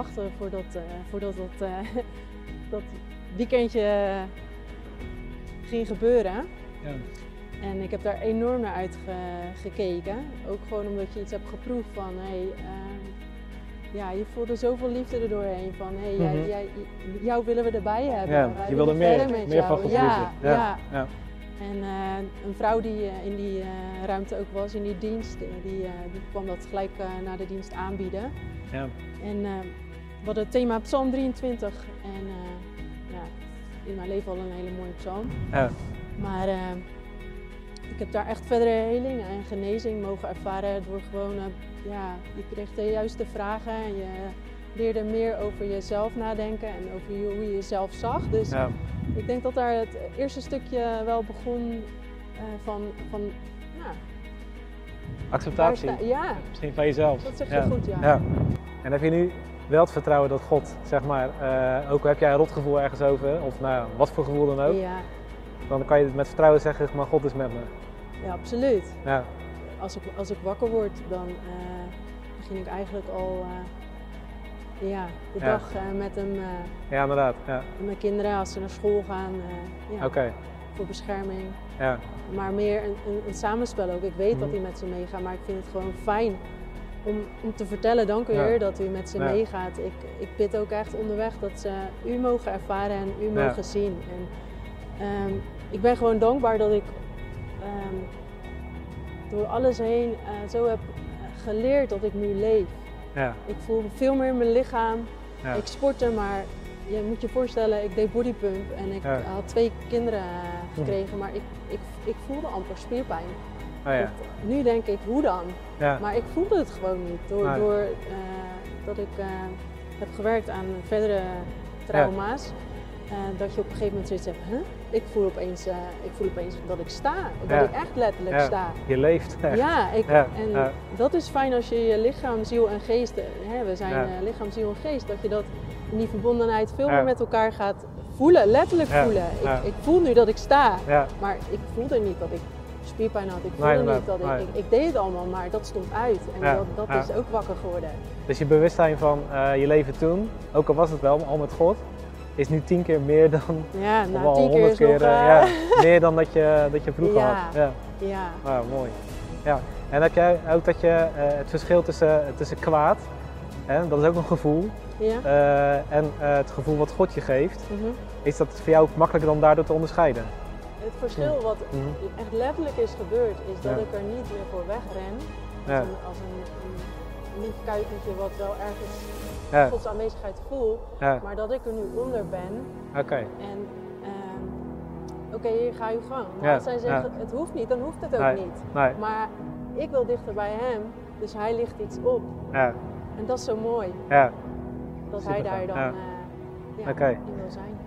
wachten voordat dat weekendje ging gebeuren. Ja. En ik heb daar enorm naar uitgekeken. Ook gewoon omdat je iets hebt geproefd van, hey, ja, je voelde zoveel liefde erdoorheen van, hey, jou willen we erbij hebben. Ja, je wilde meer van gevoelens. Ja, ja. Ja. Ja. En een vrouw die in die ruimte ook was, in die dienst, die kwam dat gelijk na de dienst aanbieden. Ja. En we hadden het thema Psalm 23 en ja, in mijn leven al een hele mooie psalm. Ja. Maar ik heb daar echt verdere heling en genezing mogen ervaren door gewoon, ja, je kreeg de juiste vragen en je leerde meer over jezelf nadenken en over hoe je jezelf zag. Dus ja. Ik denk dat daar het eerste stukje wel begon van ja, acceptatie, ja. Misschien van jezelf. Dat zeg je ja. Goed, ja. Ja. En heb je nu wel het vertrouwen dat God, zeg maar, ook heb jij een rotgevoel ergens over, of nou, wat voor gevoel dan ook, ja. Dan kan je met vertrouwen zeggen, maar God is met me. Ja, absoluut. Ja. Als ik wakker word, dan begin ik eigenlijk al ja, de ja. Dag met hem. Ja, inderdaad. Ja. Met mijn kinderen als ze naar school gaan. Ja, okay. Voor bescherming. Ja. Maar meer een samenspel ook. Ik weet dat hij met ze meegaat, maar ik vind het gewoon fijn om te vertellen, dank u Heer, ja. Dat u met ze ja. Meegaat. Ik bid ook echt onderweg dat ze u mogen ervaren en u mogen ja. Zien. En, ik ben gewoon dankbaar dat ik door alles heen zo heb geleerd dat ik nu leef. Ja. Ik voel veel meer in mijn lichaam. Ja. Ik sportte, maar je moet je voorstellen, ik deed bodypump en ik ja. Had 2 kinderen gekregen, maar ik voelde amper spierpijn. Oh, ja. Nu denk ik, hoe dan? Ja. Maar ik voelde het gewoon niet, doordat ik heb gewerkt aan verdere trauma's. Ja. Dat je op een gegeven moment zoiets hebt, huh? Ik voel opeens dat ik sta, dat ja. Ik echt letterlijk ja. Sta. Je leeft echt. Ja, ja. En ja. Dat is fijn als je je lichaam, ziel en geest, hè, we zijn ja. Lichaam, ziel en geest, dat je dat in die verbondenheid veel ja. Meer met elkaar gaat voelen, letterlijk ja. Voelen. Ja. Ik voel nu dat ik sta, ja. Maar ik voelde niet dat ik spierpijn had, ik voelde niet dat ik deed het allemaal, maar dat stond uit en ja. dat ja. Is ook wakker geworden. Dus je bewustzijn van je leven toen, ook al was het wel, maar al met God, is nu 10 keer meer dan, ja, nou, al 10 keer, nog, ja, meer dan dat je vroeger ja, had. Ja, ja. Wow, mooi. Ja. En heb jij ook dat je het verschil tussen kwaad, hè, dat is ook een gevoel, ja. En het gevoel wat God je geeft, is dat voor jou ook makkelijker dan daardoor te onderscheiden? Het verschil wat echt letterlijk is gebeurd, is dat ja. Ik er niet meer voor wegren, ja. als een lief kuikentje wat wel ergens ja. Gods aanwezigheid voel, ja. Maar dat ik er nu onder ben. Okay. En oké, hier ga je gang. Maar ja. Als zij zegt, ja. Het hoeft niet, dan hoeft het ook nee. Niet. Nee. Maar ik wil dichter bij hem, dus hij licht iets op. Ja. En dat is zo mooi. Ja. Dat Super hij daar dan ja. Ja, okay. In wil zijn.